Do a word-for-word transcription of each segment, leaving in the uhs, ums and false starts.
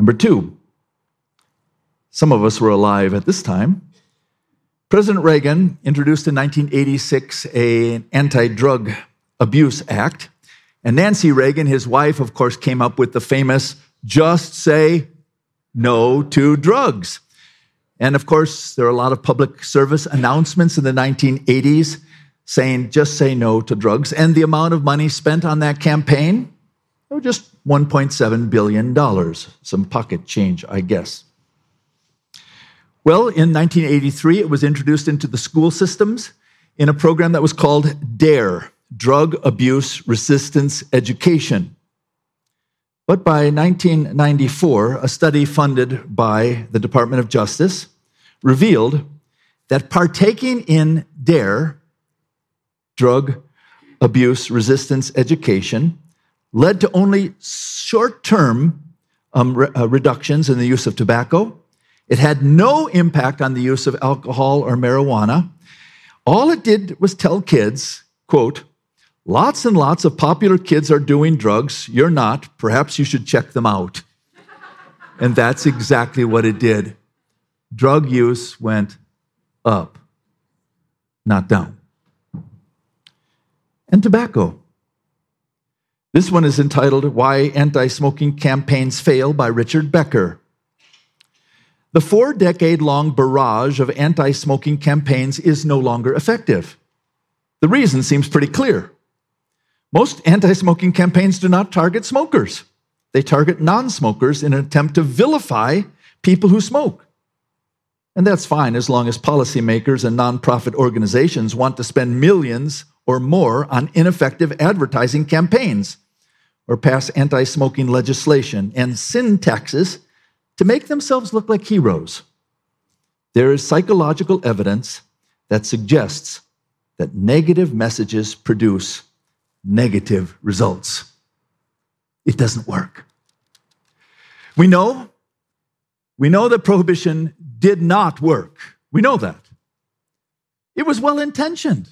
Number two, some of us were alive at this time. President Reagan introduced in nineteen eighty-six an anti-drug abuse act. And Nancy Reagan, his wife, of course, came up with the famous, just say no to drugs. And of course, there are a lot of public service announcements in the nineteen eighties saying, just say no to drugs. And the amount of money spent on that campaign, oh, just one point seven billion dollars, some pocket change, I guess. Well, in nineteen eighty-three, it was introduced into the school systems in a program that was called D A R E, Drug Abuse Resistance Education. But by nineteen ninety-four, a study funded by the Department of Justice revealed that partaking in D A R E, Drug Abuse Resistance Education, led to only short-term um, re- uh, reductions in the use of tobacco. It had no impact on the use of alcohol or marijuana. All it did was tell kids, quote, lots and lots of popular kids are doing drugs. You're not. Perhaps you should check them out. And that's exactly what it did. Drug use went up, not down. And tobacco. This one is entitled, Why Anti-Smoking Campaigns Fail by Richard Becker. The four-decade-long barrage of anti-smoking campaigns is no longer effective. The reason seems pretty clear. Most anti-smoking campaigns do not target smokers. They target non-smokers in an attempt to vilify people who smoke. And that's fine as long as policymakers and nonprofit organizations want to spend millions or more on ineffective advertising campaigns or pass anti-smoking legislation and sin taxes to make themselves look like heroes. There is psychological evidence that suggests that negative messages produce negative results. It doesn't work. We know, we know that prohibition did not work. We know that. It was well-intentioned.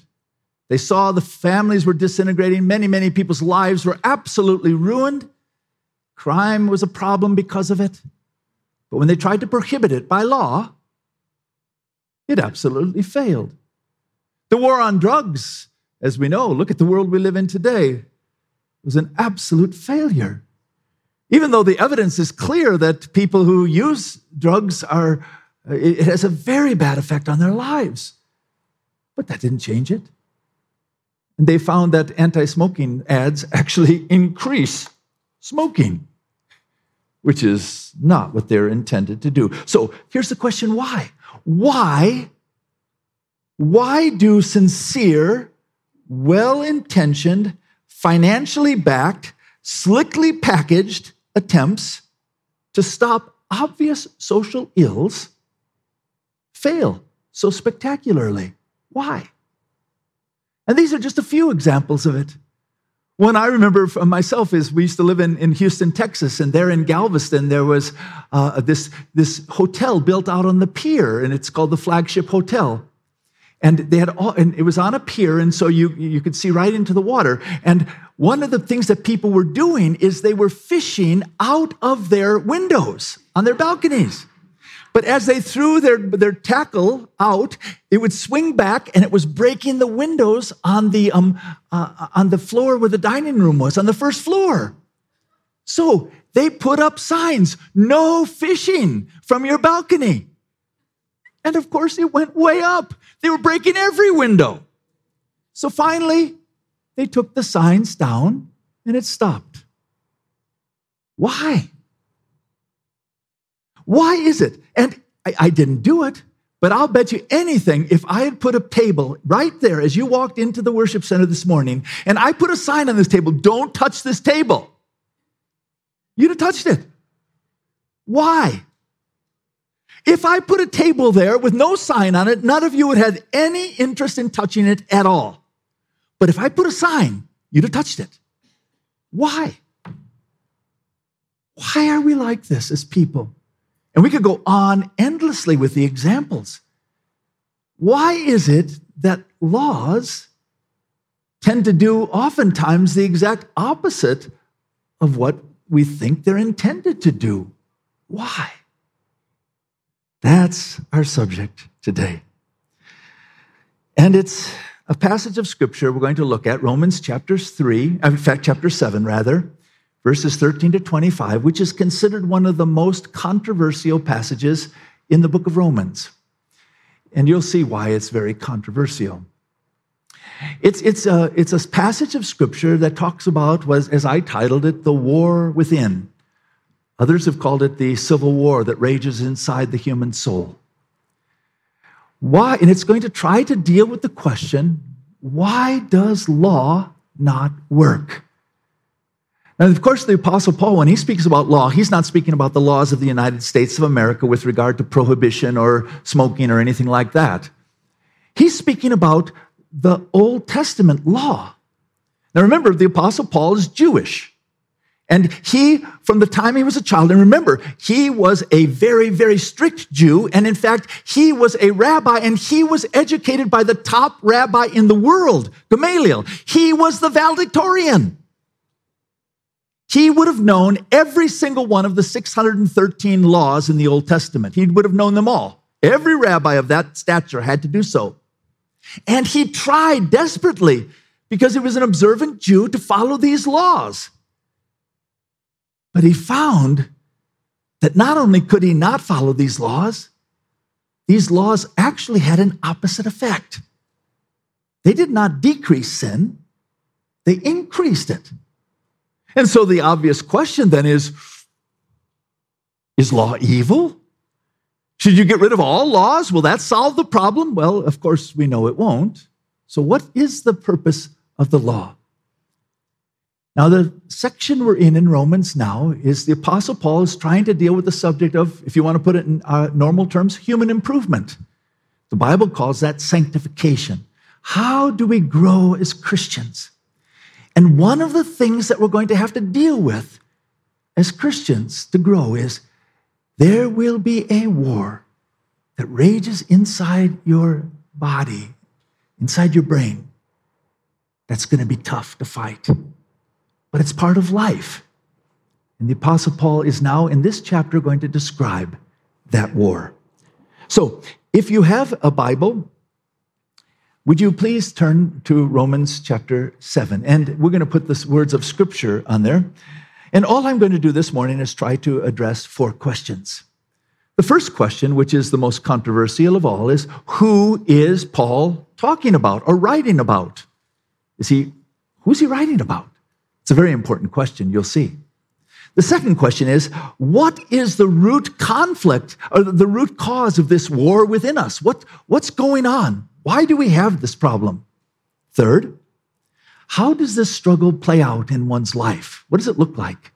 They saw the families were disintegrating. Many, many people's lives were absolutely ruined. Crime was a problem because of it. But when they tried to prohibit it by law, it absolutely failed. The war on drugs, as we know, look at the world we live in today. It was an absolute failure. Even though the evidence is clear that people who use drugs are, it has a very bad effect on their lives. But that didn't change it. And they found that anti-smoking ads actually increase smoking, which is not what they're intended to do. So here's the question, why? Why, why do sincere, well-intentioned, financially backed, slickly packaged attempts to stop obvious social ills fail so spectacularly? Why? And these are just a few examples of it. One I remember from myself is we used to live in, in Houston, Texas, and there in Galveston, there was uh, this, this hotel built out on the pier, and it's called the Flagship Hotel. And they had all, and it was on a pier, and so you, you could see right into the water. And one of the things that people were doing is they were fishing out of their windows on their balconies. But as they threw their, their tackle out, it would swing back, and it was breaking the windows on the um uh, on the floor where the dining room was, on the first floor. So they put up signs, no fishing from your balcony. And of course, it went way up. They were breaking every window. So finally, they took the signs down and it stopped. Why? Why is it? And I, I didn't do it, but I'll bet you anything, if I had put a table right there as you walked into the worship center this morning, and I put a sign on this table, don't touch this table, you'd have touched it. Why? If I put a table there with no sign on it, none of you would have any interest in touching it at all. But if I put a sign, you'd have touched it. Why? Why are we like this as people? And we could go on endlessly with the examples. Why is it that laws tend to do oftentimes the exact opposite of what we think they're intended to do? Why? That's our subject today. And it's a passage of scripture we're going to look at, Romans chapter three, in fact, chapter seven, rather, verses thirteen to twenty-five, which is considered one of the most controversial passages in the book of Romans. And you'll see why it's very controversial. It's, it's, a, it's a passage of scripture that talks about, was, as I titled it, the war within. Others have called it the civil war that rages inside the human soul. Why? And it's going to try to deal with the question, why does law not work? Now, of course, the Apostle Paul, when he speaks about law, he's not speaking about the laws of the United States of America with regard to prohibition or smoking or anything like that. He's speaking about the Old Testament law. Now, remember, the Apostle Paul is Jewish. And he, from the time he was a child, and remember, he was a very, very strict Jew. And in fact, he was a rabbi, and he was educated by the top rabbi in the world, Gamaliel. He was the valedictorian. He would have known every single one of the six hundred thirteen laws in the Old Testament. He would have known them all. Every rabbi of that stature had to do so. And he tried desperately, because he was an observant Jew, to follow these laws. But he found that not only could he not follow these laws, these laws actually had an opposite effect. They did not decrease sin, they increased it. And so the obvious question then is, is law evil? Should you get rid of all laws? Will that solve the problem? Well, of course, we know it won't. So what is the purpose of the law? Now, the section we're in in Romans now is the Apostle Paul is trying to deal with the subject of, if you want to put it in uh, normal terms, human improvement. The Bible calls that sanctification. How do we grow as Christians? And one of the things that we're going to have to deal with as Christians to grow is there will be a war that rages inside your body, inside your brain. That's going to be tough to fight. But it's part of life. And the Apostle Paul is now, in this chapter, going to describe that war. So, if you have a Bible, would you please turn to Romans chapter seven? And we're going to put the words of Scripture on there. And all I'm going to do this morning is try to address four questions. The first question, which is the most controversial of all, is who is Paul talking about or writing about? Is he, who's he writing about? It's a very important question, you'll see. The second question is, what is the root conflict or the root cause of this war within us? What, what's going on? Why do we have this problem? Third, how does this struggle play out in one's life? What does it look like?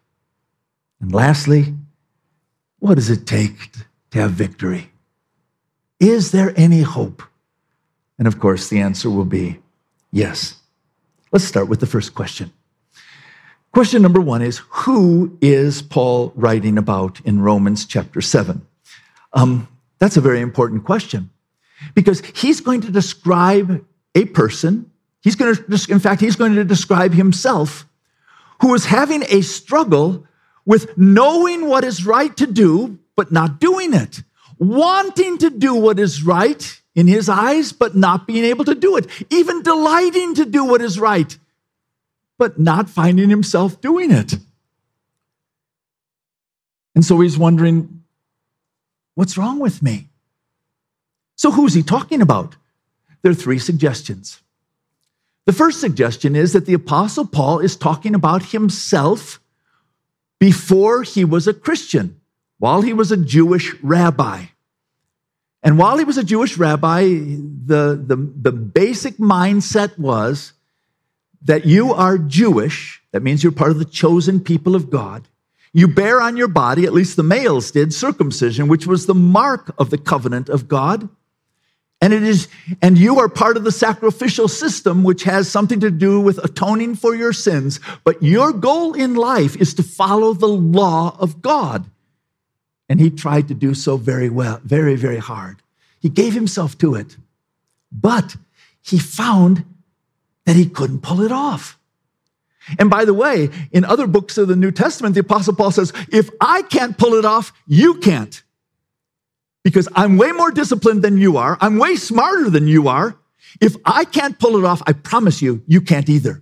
And lastly, what does it take to have victory? Is there any hope? And of course, the answer will be yes. Let's start with the first question. Question number one is, who is Paul writing about in Romans chapter seven? Um, that's a very important question because he's going to describe a person. He's going to, in fact, he's going to describe himself who is having a struggle with knowing what is right to do, but not doing it, wanting to do what is right in his eyes, but not being able to do it, even delighting to do what is right, but not finding himself doing it. And so he's wondering, what's wrong with me? So who's he talking about? There are three suggestions. The first suggestion is that the Apostle Paul is talking about himself before he was a Christian, while he was a Jewish rabbi. And while he was a Jewish rabbi, the, the, the basic mindset was that you are Jewish, that means you're part of the chosen people of God. You bear on your body, at least the males did, circumcision, which was the mark of the covenant of God. And it is, and you are part of the sacrificial system, which has something to do with atoning for your sins. But your goal in life is to follow the law of God. And he tried to do so very well, very, very hard. He gave himself to it. But he found that he couldn't pull it off. And by the way, in other books of the New Testament, the Apostle Paul says, if I can't pull it off, you can't. Because I'm way more disciplined than you are. I'm way smarter than you are. If I can't pull it off, I promise you, you can't either.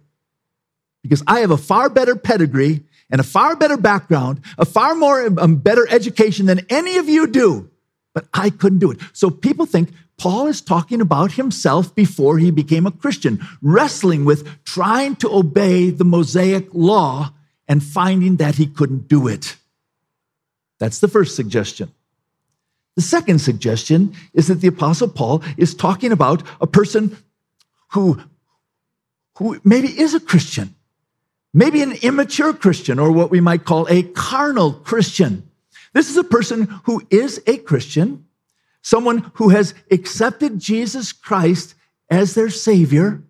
Because I have a far better pedigree and a far better background, a far more um, better education than any of you do. But I couldn't do it. So people think Paul is talking about himself before he became a Christian, wrestling with trying to obey the Mosaic law and finding that he couldn't do it. That's the first suggestion. The second suggestion is that the Apostle Paul is talking about a person who, who maybe is a Christian, maybe an immature Christian, or what we might call a carnal Christian. This is a person who is a Christian, someone who has accepted Jesus Christ as their Savior,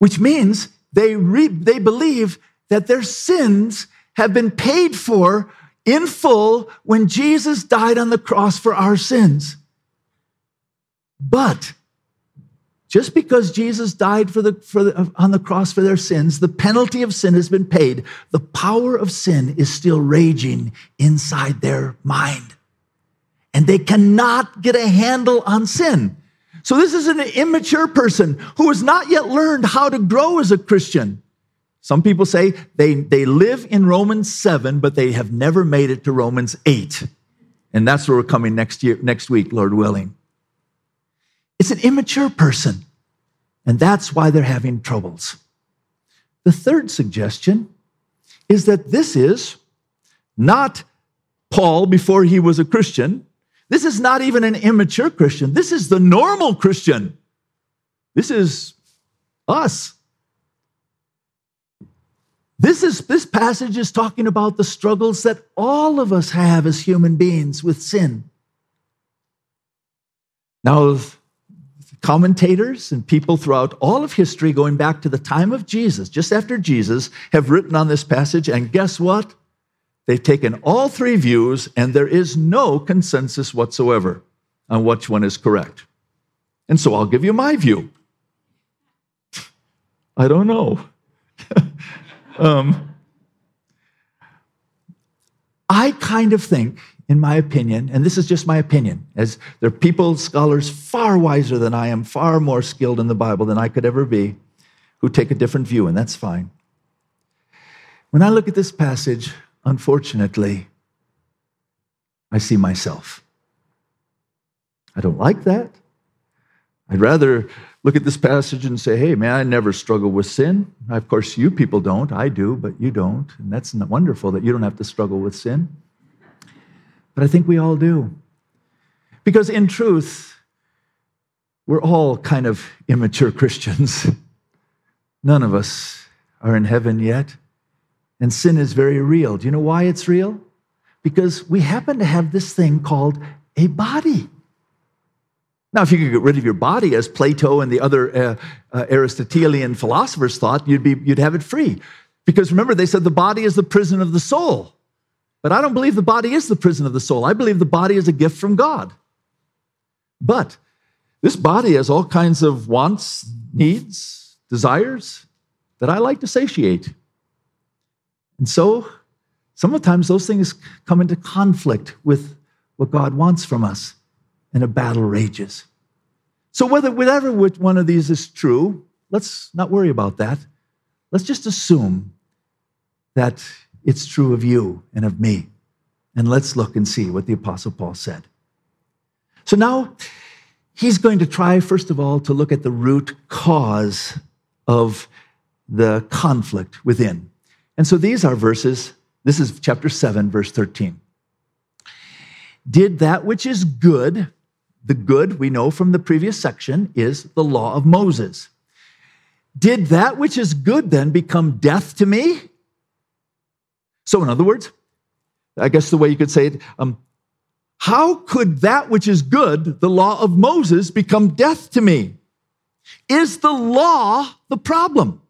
which means they, re- they believe that their sins have been paid for in full when Jesus died on the cross for our sins. But just because Jesus died for the, for the, on the cross for their sins, the penalty of sin has been paid. The power of sin is still raging inside their mind. And they cannot get a handle on sin. So this is an immature person who has not yet learned how to grow as a Christian. Some people say they, they live in Romans seven, but they have never made it to Romans eight. And that's where we're coming next year, next week, Lord willing. It's an immature person, and that's why they're having troubles. The third suggestion is that this is not Paul before he was a Christian. This is not even an immature Christian. This is the normal Christian. This is us. This is this passage is talking about the struggles that all of us have as human beings with sin. Now, commentators and people throughout all of history, going back to the time of Jesus, just after Jesus, have written on this passage, and guess what? They've taken all three views, and there is no consensus whatsoever on which one is correct. And so I'll give you my view. I don't know. Um, I kind of think, in my opinion, and this is just my opinion, as there are people, scholars far wiser than I am, far more skilled in the Bible than I could ever be, who take a different view, and that's fine. When I look at this passage, unfortunately, I see myself. I don't like that. I'd rather look at this passage and say, hey, man, I never struggle with sin. Of course, you people don't. I do, but you don't. And that's wonderful that you don't have to struggle with sin. But I think we all do. Because in truth, we're all kind of immature Christians. None of us are in heaven yet. And sin is very real. Do you know why it's real? Because we happen to have this thing called a body. Now, if you could get rid of your body, as Plato and the other uh, uh, Aristotelian philosophers thought, you'd be you'd have it free. Because remember, they said the body is the prison of the soul. But I don't believe the body is the prison of the soul. I believe the body is a gift from God. But this body has all kinds of wants, needs, desires that I like to satiate. And so sometimes those things come into conflict with what God wants from us. And a battle rages. So whether whatever one of these is true, let's not worry about that. Let's just assume that it's true of you and of me. And let's look and see what the Apostle Paul said. So now he's going to try, first of all, to look at the root cause of the conflict within. And so these are verses, this is chapter seven, verse thirteen. Did that which is good. The good, we know from the previous section, is the law of Moses. Did that which is good then become death to me? So in other words, I guess the way you could say it, um, how could that which is good, the law of Moses, become death to me? Is the law the problem?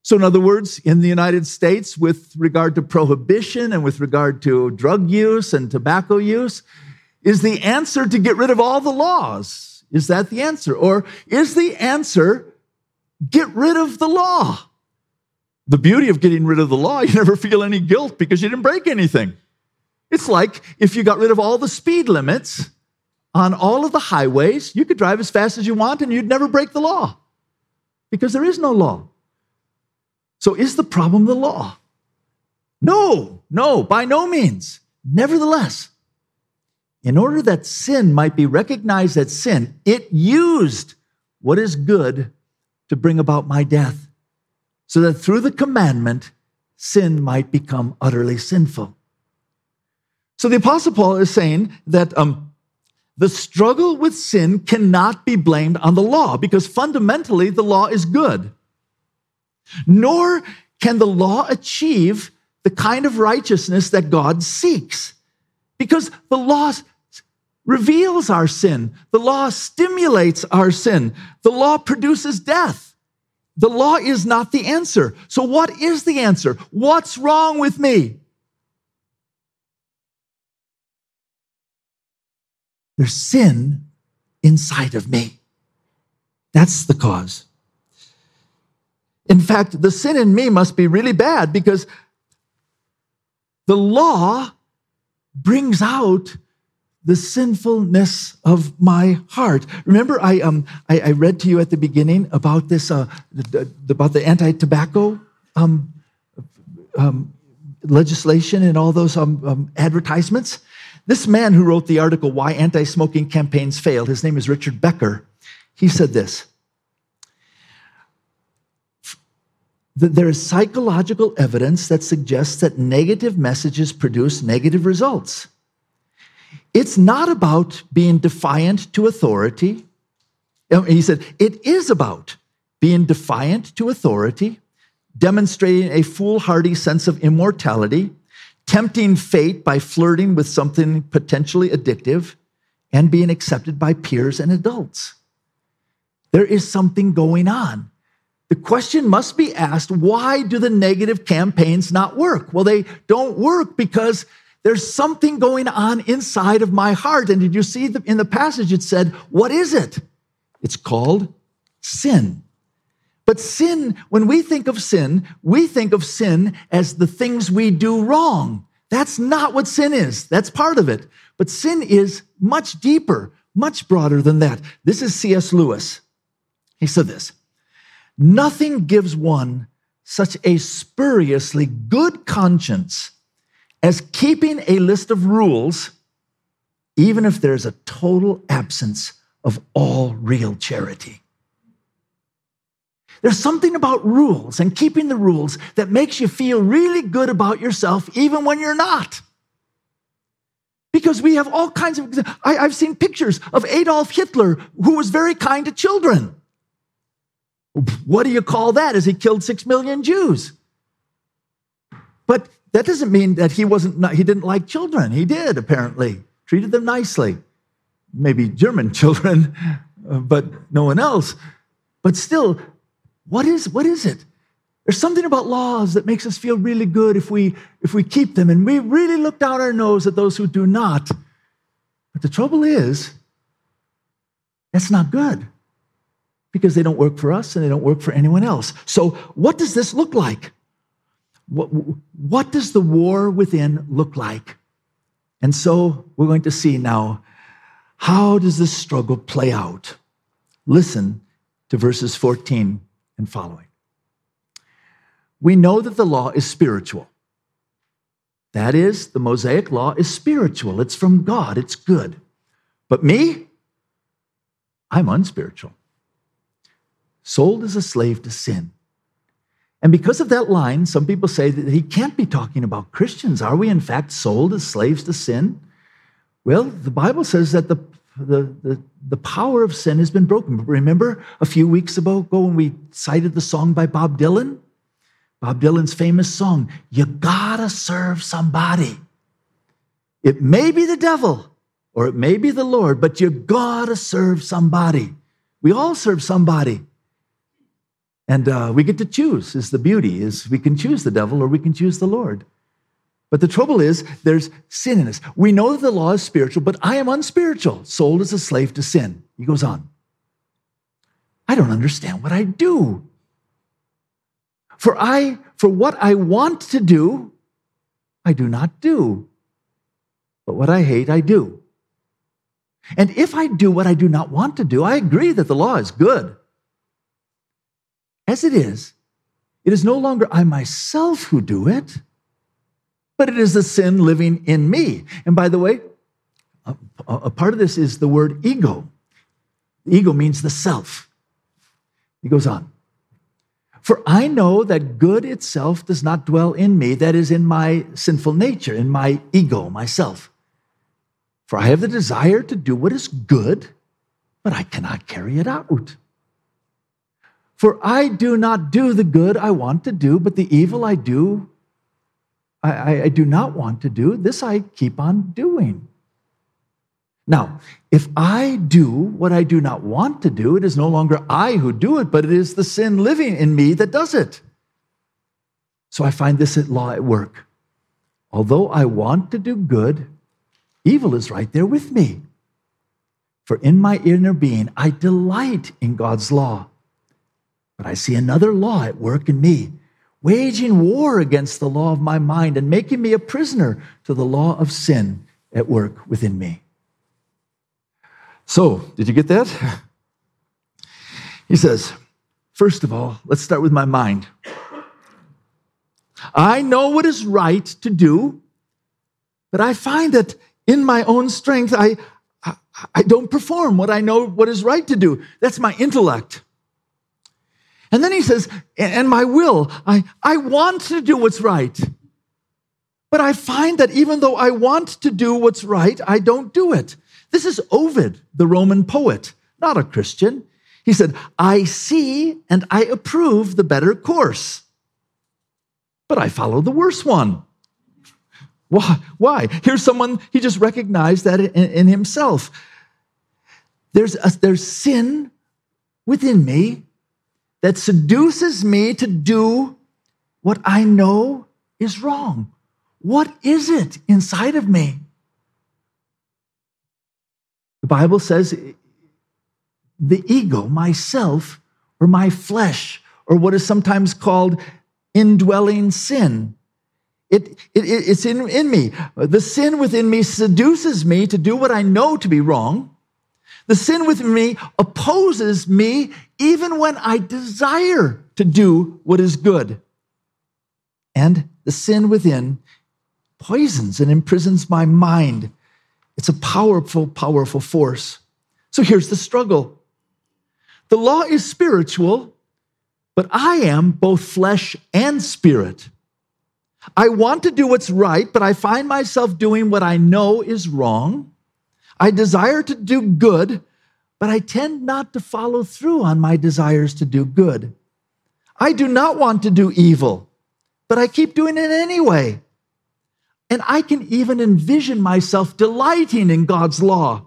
So in other words, in the United States, with regard to prohibition and with regard to drug use and tobacco use, is the answer to get rid of all the laws? Is that the answer? Or is the answer Get rid of the law. The beauty of getting rid of the law, you never feel any guilt because you didn't break anything. It's like if you got rid of all the speed limits on all of the highways, you could drive as fast as you want and you'd never break the law because there is no law. So is the problem the law? No, no, by no means. Nevertheless, in order that sin might be recognized as sin, it used what is good to bring about my death, so that through the commandment, sin might become utterly sinful. So the Apostle Paul is saying that um, the struggle with sin cannot be blamed on the law, because fundamentally the law is good. Nor can the law achieve the kind of righteousness that God seeks, because the law reveals our sin. The law stimulates our sin. The law produces death. The law is not the answer. So what is the answer? What's wrong with me? There's sin inside of me. That's the cause. In fact, the sin in me must be really bad, because the law brings out the sinfulness of my heart. Remember, I um I, I read to you at the beginning about this uh the, the, about the anti-tobacco um um legislation and all those um, um advertisements. This man who wrote the article "Why Anti-Smoking Campaigns Failed," his name is Richard Becker. He said this: that there is psychological evidence that suggests that negative messages produce negative results. It's not about being defiant to authority. He said, it is about being defiant to authority, demonstrating a foolhardy sense of immortality, tempting fate by flirting with something potentially addictive, and being accepted by peers and adults. There is something going on. The question must be asked, why do the negative campaigns not work? Well, they don't work because there's something going on inside of my heart. And did you see in the passage it said, what is it? It's called sin. But sin, when we think of sin, we think of sin as the things we do wrong. That's not what sin is. That's part of it. But sin is much deeper, much broader than that. This is C S Lewis. He said this: nothing gives one such a spuriously good conscience as keeping a list of rules, even if there's a total absence of all real charity. There's something about rules and keeping the rules that makes you feel really good about yourself, even when you're not. Because we have all kinds of, I, I've seen pictures of Adolf Hitler, who was very kind to children. What do you call that, as he killed six million Jews? But that doesn't mean that he wasn't, he didn't like children. He did, apparently. Treated them nicely. Maybe German children, but no one else. But still, what is, what is it? There's something about laws that makes us feel really good if we, if we keep them, and we really look down our nose at those who do not. But the trouble is, that's not good, because they don't work for us and they don't work for anyone else. So what does this look like? What, what does the war within look like? And so we're going to see now, how does this struggle play out? Listen to verses fourteen and following. We know that the law is spiritual. That is, the Mosaic law is spiritual. It's from God. It's good. But me? I'm unspiritual. Sold as a slave to sin. And because of that line, some people say that he can't be talking about Christians. Are we in fact sold as slaves to sin? Well, the Bible says that the, the, the, the power of sin has been broken. But remember a few weeks ago when we cited the song by Bob Dylan? Bob Dylan's famous song, "You Gotta Serve Somebody." It may be the devil or it may be the Lord, but you gotta serve somebody. We all serve somebody. And uh, we get to choose, is the beauty, is we can choose the devil or we can choose the Lord. But the trouble is, there's sin in us. We know that the law is spiritual, but I am unspiritual, sold as a slave to sin. He goes on. I don't understand what I do. For I, for what I want to do, I do not do. But what I hate, I do. And if I do what I do not want to do, I agree that the law is good. As it is, it is no longer I myself who do it, but it is the sin living in me. And by the way, a, a part of this is the word ego. Ego means the self. He goes on. For I know that good itself does not dwell in me, that is in my sinful nature, in my ego, myself. For I have the desire to do what is good, but I cannot carry it out. For I do not do the good I want to do, but the evil I do, I, I, I do not want to do, this I keep on doing. Now, if I do what I do not want to do, it is no longer I who do it, but it is the sin living in me that does it. So I find this law at work. Although I want to do good, evil is right there with me. For in my inner being, I delight in God's law. But I see another law at work in me, waging war against the law of my mind and making me a prisoner to the law of sin at work within me. So, did you get that? He says, first of all, let's start with my mind. I know what is right to do, but I find that in my own strength, I, I, I don't perform what I know what is right to do. That's my intellect. And then he says, and my will, I, I want to do what's right, but I find that even though I want to do what's right, I don't do it. This is Ovid, the Roman poet, not a Christian. He said, I see and I approve the better course, but I follow the worse one. Why? Why? Here's someone, he just recognized that in, in himself. There's, a, there's sin within me that seduces me to do what I know is wrong. What is it inside of me? The Bible says the ego, myself, or my flesh, or what is sometimes called indwelling sin. It, it, it's in, in me. The sin within me seduces me to do what I know to be wrong. The sin within me opposes me even when I desire to do what is good. And the sin within poisons and imprisons my mind. It's a powerful, powerful force. So here's the struggle. The law is spiritual, but I am both flesh and spirit. I want to do what's right, but I find myself doing what I know is wrong. I desire to do good, but I tend not to follow through on my desires to do good. I do not want to do evil, but I keep doing it anyway. And I can even envision myself delighting in God's law.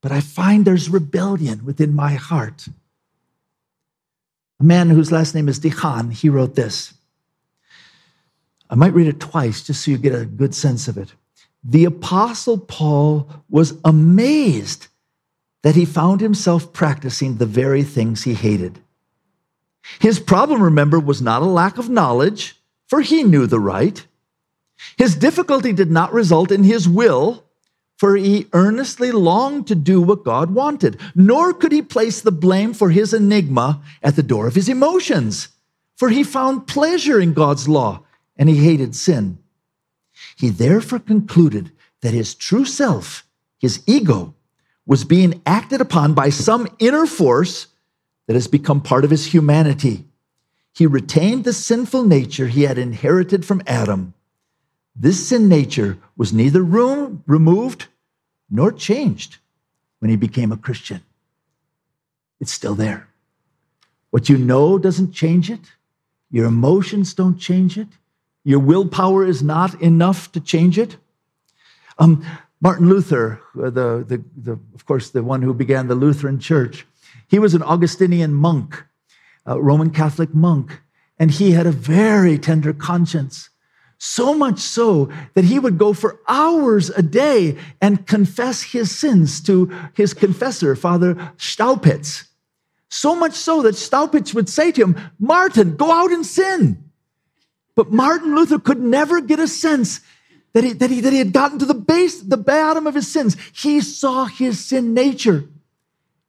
But I find there's rebellion within my heart. A man whose last name is Dichan, he wrote this. I might read it twice just so you get a good sense of it. The Apostle Paul was amazed that he found himself practicing the very things he hated. His problem, remember, was not a lack of knowledge, for he knew the right. His difficulty did not result in his will, for he earnestly longed to do what God wanted, nor could he place the blame for his enigma at the door of his emotions, for he found pleasure in God's law, and he hated sin. He therefore concluded that his true self, his ego, was being acted upon by some inner force that has become part of his humanity. He retained the sinful nature he had inherited from Adam. This sin nature was neither room, removed nor changed when he became a Christian. It's still there. What you know doesn't change it. Your emotions don't change it. Your willpower is not enough to change it. Um, Martin Luther, the, the, the, of course, the one who began the Lutheran Church, he was an Augustinian monk, a Roman Catholic monk, and he had a very tender conscience. So much so that he would go for hours a day and confess his sins to his confessor, Father Staupitz, so much so that Staupitz would say to him, Martin, go out and sin. But Martin Luther could never get a sense that he, that he, that he had gotten to the base, the bottom of his sins. He saw his sin nature.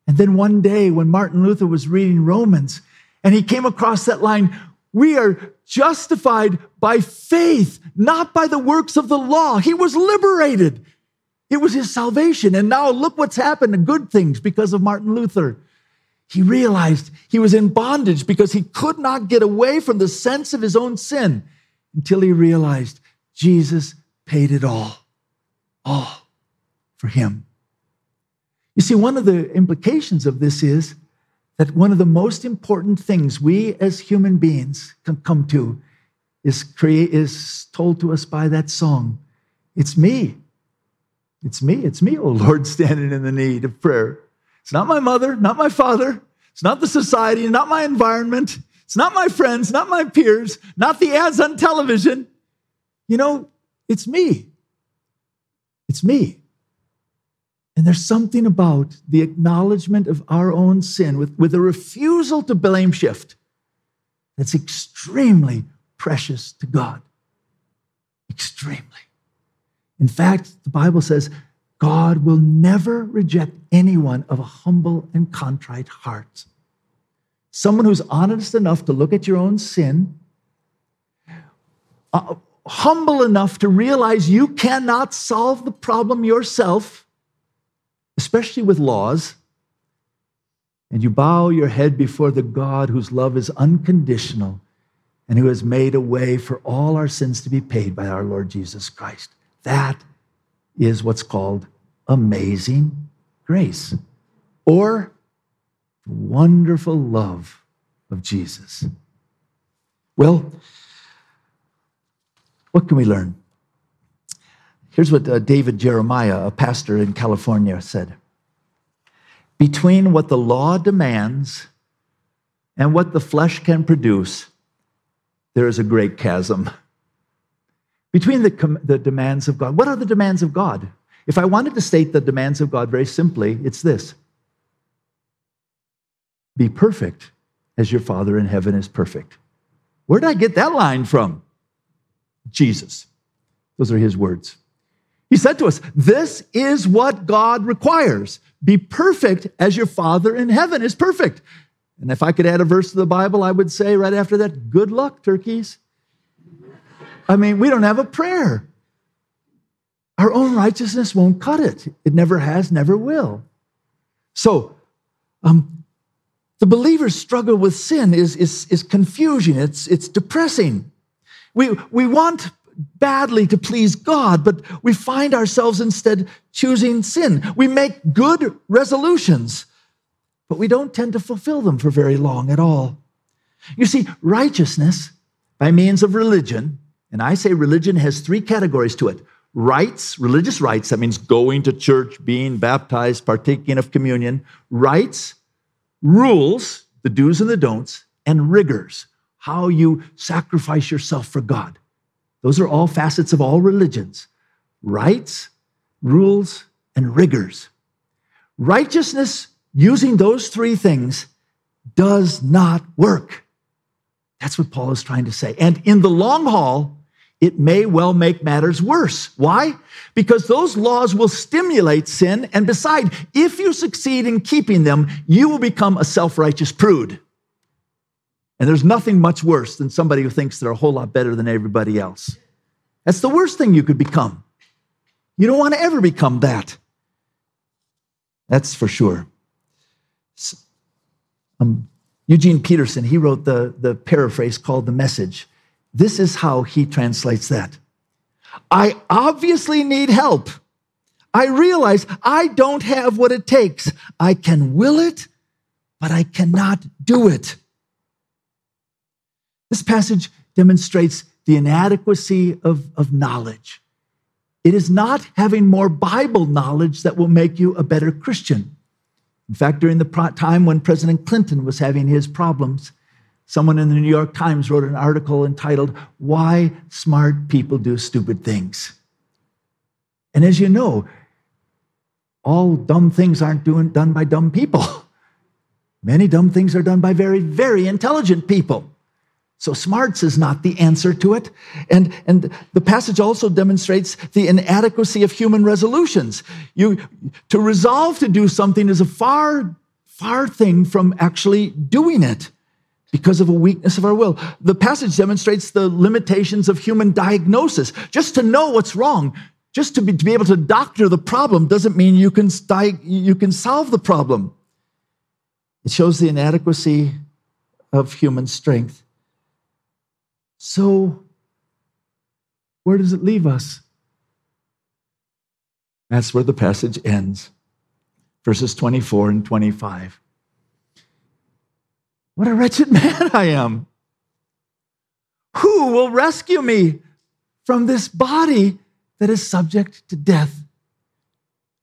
And then one day when Martin Luther was reading Romans and he came across that line, we are justified by faith, not by the works of the law. He was liberated. It was his salvation. And now look what's happened to good things because of Martin Luther. He realized he was in bondage because he could not get away from the sense of his own sin until he realized Jesus paid it all, all for him. You see, one of the implications of this is that one of the most important things we as human beings can come to is, create, is told to us by that song. It's me. It's me. It's me, O Lord, standing in the need of prayer. It's not my mother, not my father. It's not the society, not my environment. It's not my friends, not my peers, not the ads on television. You know, it's me. It's me. And there's something about the acknowledgement of our own sin with, with a refusal to blame shift that's extremely precious to God. Extremely. In fact, the Bible says, God will never reject anyone of a humble and contrite heart. Someone who's honest enough to look at your own sin, uh, humble enough to realize you cannot solve the problem yourself, especially with laws, and you bow your head before the God whose love is unconditional and who has made a way for all our sins to be paid by our Lord Jesus Christ. That is what's called amazing grace, or the wonderful love of Jesus. Well, what can we learn? Here's what uh, David Jeremiah, a pastor in California, said. Between what the law demands and what the flesh can produce, there is a great chasm. Between the, com- the demands of God, what are the demands of God? If I wanted to state the demands of God very simply, it's this. Be perfect as your Father in heaven is perfect. Where did I get that line from? Jesus. Those are his words. He said to us, this is what God requires. Be perfect as your Father in heaven is perfect. And if I could add a verse to the Bible, I would say right after that, good luck, turkeys. I mean, we don't have a prayer. Our own righteousness won't cut it. It never has, never will. So um, the believer's struggle with sin is, is, is confusing. It's, it's depressing. We, we want badly to please God, but we find ourselves instead choosing sin. We make good resolutions, but we don't tend to fulfill them for very long at all. You see, righteousness by means of religion, and I say religion has three categories to it. Rites, religious rites, that means going to church, being baptized, partaking of communion. Rites, rules, the do's and the don'ts, and rigors, how you sacrifice yourself for God. Those are all facets of all religions. Rites, rules, and rigors. Righteousness, using those three things, does not work. That's what Paul is trying to say. And in the long haul, it may well make matters worse. Why? Because those laws will stimulate sin. And besides, if you succeed in keeping them, you will become a self-righteous prude. And there's nothing much worse than somebody who thinks they're a whole lot better than everybody else. That's the worst thing you could become. You don't want to ever become that. That's for sure. Um, Eugene Peterson, he wrote the, the paraphrase called The Message. This is how he translates that. I obviously need help. I realize I don't have what it takes. I can will it, but I cannot do it. This passage demonstrates the inadequacy of, of knowledge. It is not having more Bible knowledge that will make you a better Christian. In fact, during the time when President Clinton was having his problems, someone in the New York Times wrote an article entitled, Why Smart People Do Stupid Things. And as you know, all dumb things aren't doing, done by dumb people. Many dumb things are done by very, very intelligent people. So smarts is not the answer to it. And, and the passage also demonstrates the inadequacy of human resolutions. You, to resolve to do something is a far, far thing from actually doing it because of a weakness of our will. The passage demonstrates the limitations of human diagnosis. Just to know what's wrong, just to be, to be able to doctor the problem doesn't mean you can, you can solve the problem. It shows the inadequacy of human strength. So, where does it leave us? That's where the passage ends, verses twenty-four and twenty-five. What a wretched man I am! Who will rescue me from this body that is subject to death?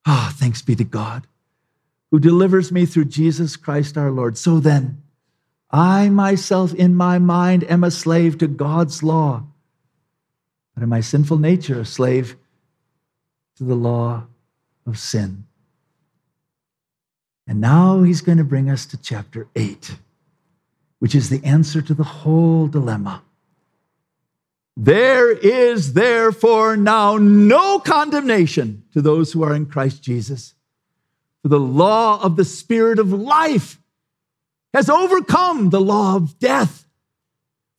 Ah, thanks be to God, who delivers me through Jesus Christ our Lord. So then, I myself in my mind am a slave to God's law, but in my sinful nature a slave to the law of sin. And now he's going to bring us to chapter eight, which is the answer to the whole dilemma. There is therefore now no condemnation to those who are in Christ Jesus. For the law of the Spirit of life has overcome the law of death.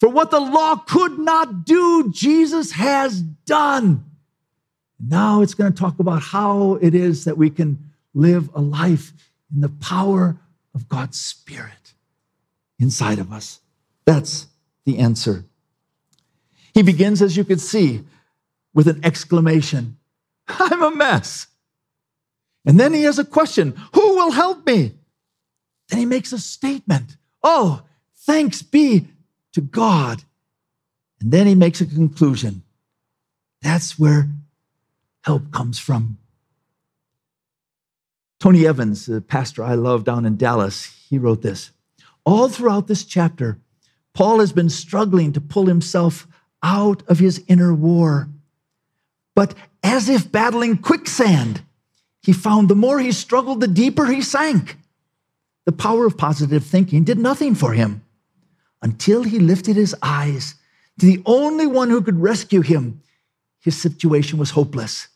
For what the law could not do, Jesus has done. Now it's going to talk about how it is that we can live a life in the power of God's Spirit inside of us. That's the answer. He begins, as you can see, with an exclamation, "I'm a mess." And then he has a question, who will help me? Then he makes a statement, oh, thanks be to God. And then he makes a conclusion. That's where help comes from. Tony Evans, the pastor I love down in Dallas, he wrote this. All throughout this chapter, Paul has been struggling to pull himself out of his inner war. But as if battling quicksand, he found the more he struggled, the deeper he sank. The power of positive thinking did nothing for him until he lifted his eyes to the only one who could rescue him. His situation was hopeless.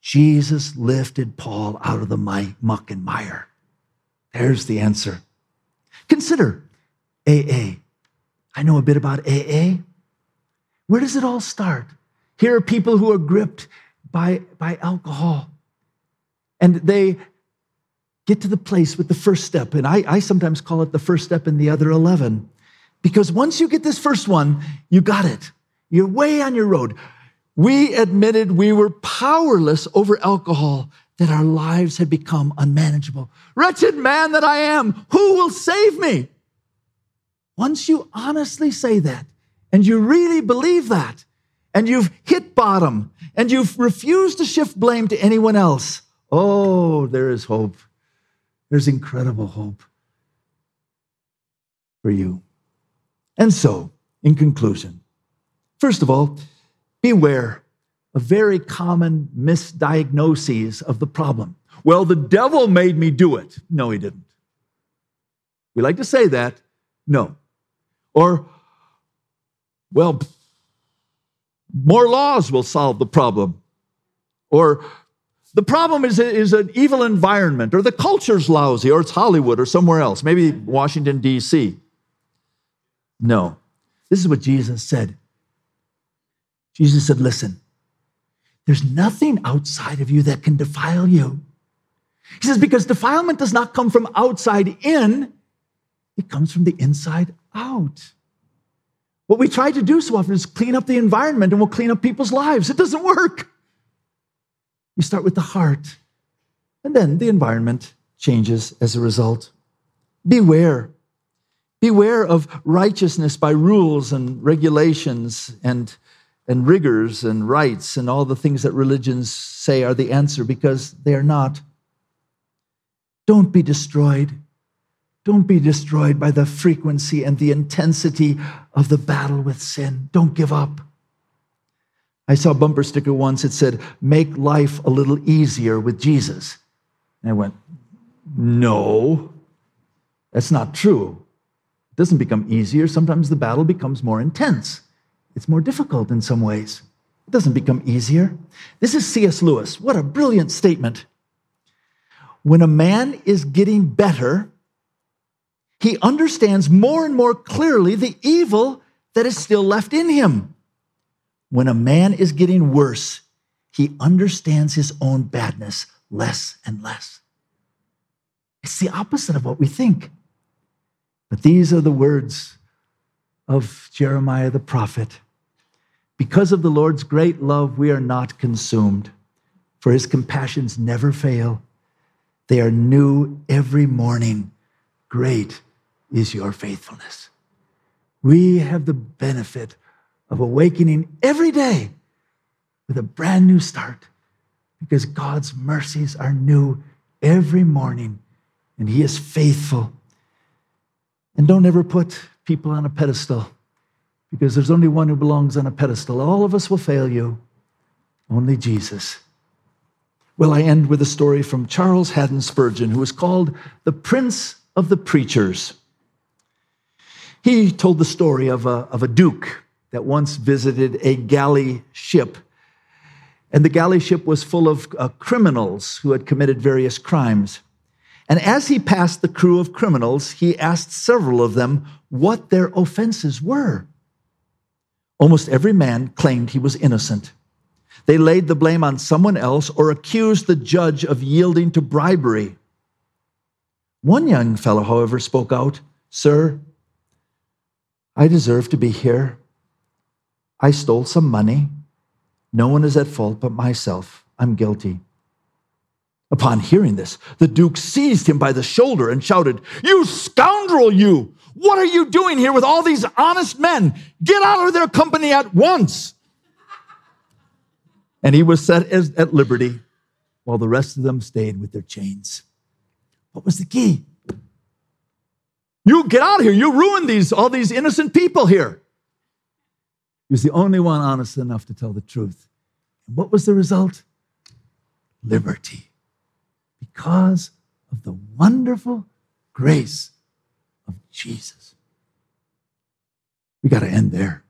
Jesus lifted Paul out of the muck and mire. There's the answer. Consider A A. I know a bit about A A. Where does it all start? Here are people who are gripped by, by alcohol. And they get to the place with the first step. And I, I sometimes call it the first step in the other eleven. Because once you get this first one, you got it. You're way on your road. We admitted we were powerless over alcohol, that our lives had become unmanageable. Wretched man that I am, who will save me? Once you honestly say that, and you really believe that, and you've hit bottom, and you've refused to shift blame to anyone else, oh, there is hope. There's incredible hope for you. And so, in conclusion, first of all, beware of very common misdiagnoses of the problem. Well, the devil made me do it. No, he didn't. We like to say that. No. Or, well, more laws will solve the problem. Or, the problem is, is an evil environment, or the culture's lousy, or it's Hollywood, or somewhere else, maybe Washington, D C No, this is what Jesus said. Jesus said, listen, there's nothing outside of you that can defile you. He says, because defilement does not come from outside in, it comes from the inside out. What we try to do so often is clean up the environment, and we'll clean up people's lives. It doesn't work. You start with the heart, and then the environment changes as a result. Beware. Beware of righteousness by rules and regulations and, and rigors and rites and all the things that religions say are the answer, because they are not. Don't be destroyed. Don't be destroyed by the frequency and the intensity of the battle with sin. Don't give up. I saw a bumper sticker once that said, make life a little easier with Jesus. And I went, no. That's not true. It doesn't become easier. Sometimes the battle becomes more intense. It's more difficult in some ways. It doesn't become easier. This is C S Lewis. What a brilliant statement. When a man is getting better, he understands more and more clearly the evil that is still left in him. When a man is getting worse, he understands his own badness less and less. It's the opposite of what we think. But these are the words of Jeremiah the prophet. Because of the Lord's great love, we are not consumed, for his compassions never fail. They are new every morning. Great is your faithfulness. We have the benefit of awakening every day with a brand new start, because God's mercies are new every morning, and he is faithful. And don't ever put people on a pedestal, because there's only one who belongs on a pedestal. All of us will fail you, only Jesus. Well, I end with a story from Charles Haddon Spurgeon, who was called the Prince of the Preachers. He told the story of a, of a duke that once visited a galley ship. And the galley ship was full of uh, criminals who had committed various crimes. And as he passed the crew of criminals, he asked several of them what their offenses were. Almost every man claimed he was innocent. They laid the blame on someone else or accused the judge of yielding to bribery. One young fellow, however, spoke out, "Sir, I deserve to be here. I stole some money. No one is at fault but myself. I'm guilty." Upon hearing this, the Duke seized him by the shoulder and shouted, "You scoundrel, you! What are you doing here with all these honest men? Get out of their company at once!" And he was set as, at liberty, while the rest of them stayed with their chains. What was the key? "You get out of here. You ruined these, all these innocent people here." He was the only one honest enough to tell the truth. And what was the result? Liberty. Because of the wonderful grace of Jesus. We got to end there.